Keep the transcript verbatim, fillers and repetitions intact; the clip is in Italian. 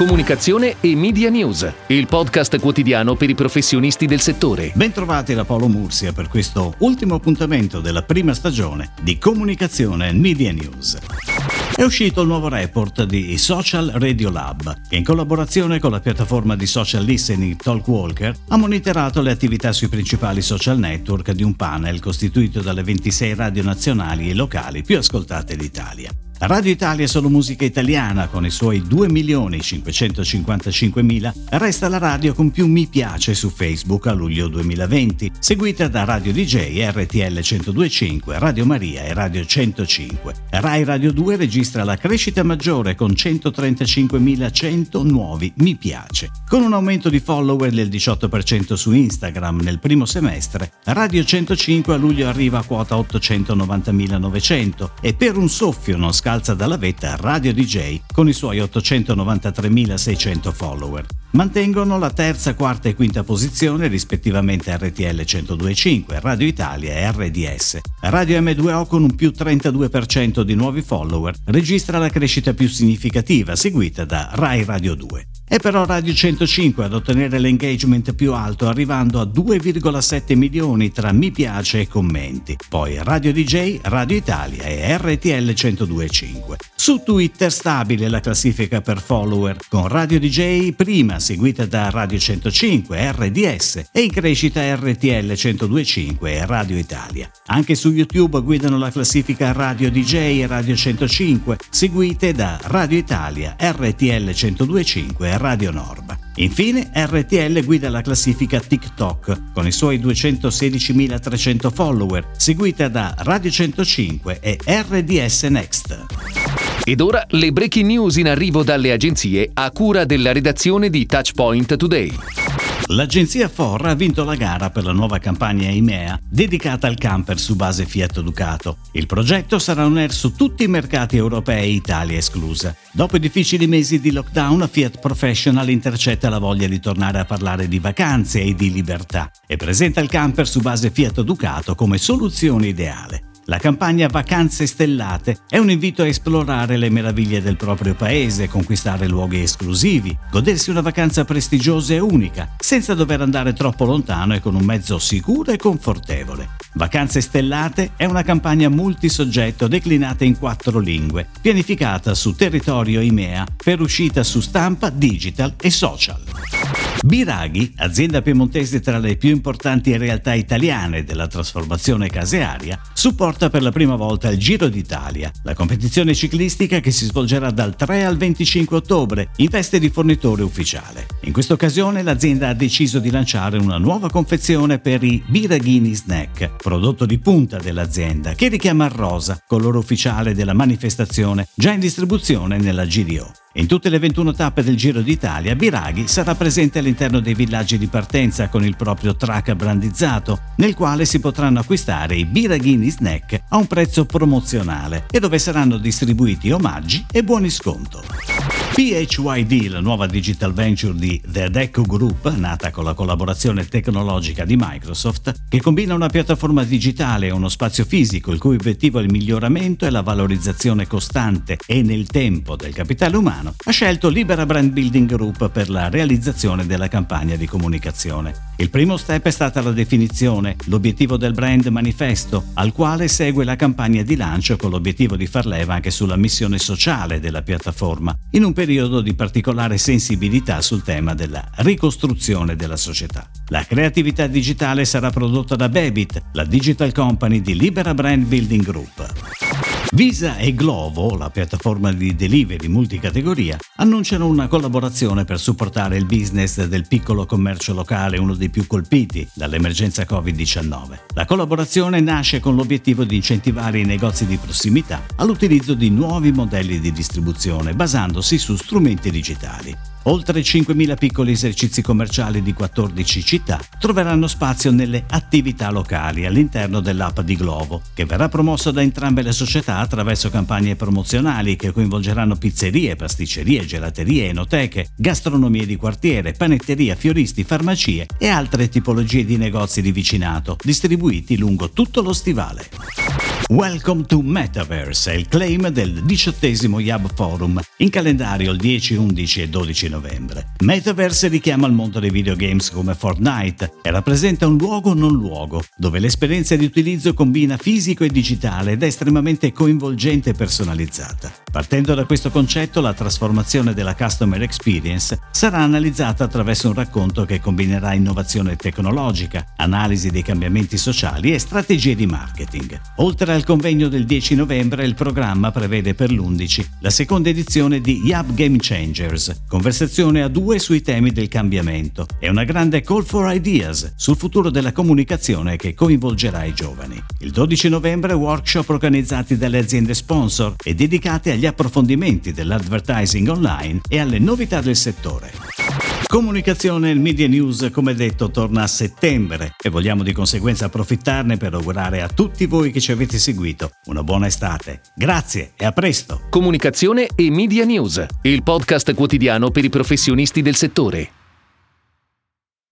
comunicazione e media news, il podcast quotidiano per i professionisti del settore. Bentrovati da Paolo Mursia per questo ultimo appuntamento della prima stagione di Comunicazione e Media News. È uscito il nuovo report di Social Radio Lab, che in collaborazione con la piattaforma di social listening Talkwalker ha monitorato le attività sui principali social network di un panel costituito dalle ventisei radio nazionali e locali più ascoltate d'Italia. La Radio Italia Solo Musica Italiana, con i suoi due milioni cinquecentocinquantacinquemila, resta la radio con più mi piace su Facebook a luglio duemilaventi, seguita da Radio D J, R T L centodue e cinque, Radio Maria e Radio centocinque. Rai Radio due registra la crescita maggiore con centotrentacinquemilacento nuovi mi piace. Con un aumento di follower del diciotto per cento su Instagram nel primo semestre, Radio centocinque a luglio arriva a quota ottocentonovantamila novecento e per un soffio non scappa alza dalla vetta Radio D J con i suoi ottocentonovantatremilaseicento follower. Mantengono la terza, quarta e quinta posizione rispettivamente R T L centodue e cinque, Radio Italia e R D S. Radio M due O con un più trentadue per cento di nuovi follower registra la crescita più significativa, seguita da Rai Radio due. È però Radio centocinque ad ottenere l'engagement più alto, arrivando a due virgola sette milioni tra mi piace e commenti. Poi Radio D J, Radio Italia e R T L centodue e cinque. Su Twitter stabile la classifica per follower, con Radio D J prima seguita da Radio centocinque, R D S e in crescita R T L centodue e cinque e Radio Italia. Anche su YouTube guidano la classifica Radio D J e Radio centocinque, seguite da Radio Italia, R T L centodue e cinque e Radio Norba. Infine R T L guida la classifica TikTok con i suoi duecentosedicimilatrecento follower, seguita da Radio centocinque e R D S Next. Ed ora le breaking news in arrivo dalle agenzie a cura della redazione di Touchpoint Today. L'agenzia F O R ha vinto la gara per la nuova campagna EMEA dedicata al camper su base Fiat Ducato. Il progetto sarà on air su tutti i mercati europei, Italia esclusa. Dopo i difficili mesi di lockdown, Fiat Professional intercetta la voglia di tornare a parlare di vacanze e di libertà e presenta il camper su base Fiat Ducato come soluzione ideale. La campagna Vacanze Stellate è un invito a esplorare le meraviglie del proprio paese, conquistare luoghi esclusivi, godersi una vacanza prestigiosa e unica, senza dover andare troppo lontano e con un mezzo sicuro e confortevole. Vacanze Stellate è una campagna multisoggetto declinata in quattro lingue, pianificata su territorio EMEA per uscita su stampa, digital e social. Biraghi, azienda piemontese tra le più importanti realtà italiane della trasformazione casearia, supporta per la prima volta il Giro d'Italia, la competizione ciclistica che si svolgerà dal tre al venticinque ottobre in veste di fornitore ufficiale. In questa occasione l'azienda ha deciso di lanciare una nuova confezione per i Biraghini Snack, prodotto di punta dell'azienda che richiama il rosa, colore ufficiale della manifestazione già in distribuzione nella G D O. In tutte le ventuno tappe del Giro d'Italia, Biraghi sarà presente all'interno dei villaggi di partenza con il proprio track brandizzato, nel quale si potranno acquistare i Biraghini Snack a un prezzo promozionale e dove saranno distribuiti omaggi e buoni sconto. Phyd, la nuova digital venture di The Deco Group, nata con la collaborazione tecnologica di Microsoft, che combina una piattaforma digitale e uno spazio fisico il cui obiettivo è il miglioramento e la valorizzazione costante e nel tempo del capitale umano, ha scelto Libera Brand Building Group per la realizzazione della campagna di comunicazione. Il primo step è stata la definizione, l'obiettivo del brand manifesto, al quale segue la campagna di lancio con l'obiettivo di far leva anche sulla missione sociale della piattaforma, in un periodo di particolare sensibilità sul tema della ricostruzione della società. La creatività digitale sarà prodotta da Bebit, la digital company di Libera Brand Building Group. Visa e Glovo, la piattaforma di delivery multicategoria, annunciano una collaborazione per supportare il business del piccolo commercio locale, uno dei più colpiti dall'emergenza covid diciannove. La collaborazione nasce con l'obiettivo di incentivare i negozi di prossimità all'utilizzo di nuovi modelli di distribuzione basandosi su strumenti digitali. Oltre cinquemila piccoli esercizi commerciali di quattordici città troveranno spazio nelle attività locali all'interno dell'app di Glovo, che verrà promossa da entrambe le società attraverso campagne promozionali che coinvolgeranno pizzerie, pasticcerie, gelaterie, enoteche, gastronomie di quartiere, panetteria, fioristi, farmacie e altre tipologie di negozi di vicinato, distribuiti lungo tutto lo stivale. Welcome to Metaverse è il claim del diciottesimo Yab Forum, in calendario il dieci, undici e dodici novembre. Metaverse richiama il mondo dei videogames come Fortnite e rappresenta un luogo non luogo, dove l'esperienza di utilizzo combina fisico e digitale ed è estremamente coinvolgente e personalizzata. Partendo da questo concetto, la trasformazione della customer experience sarà analizzata attraverso un racconto che combinerà innovazione tecnologica, analisi dei cambiamenti sociali e strategie di marketing. Oltre al convegno del dieci novembre, il programma prevede per l'undici la seconda edizione di Yab Game Changers, conversazione a due sui temi del cambiamento e una grande call for ideas sul futuro della comunicazione che coinvolgerà i giovani. Il dodici novembre workshop organizzati dalle aziende sponsor e dedicati agli approfondimenti dell'advertising online e alle novità del settore. Comunicazione e Media News, come detto, torna a settembre e vogliamo di conseguenza approfittarne per augurare a tutti voi che ci avete seguito una buona estate. Grazie e a presto! Comunicazione e Media News, il podcast quotidiano per i professionisti del settore.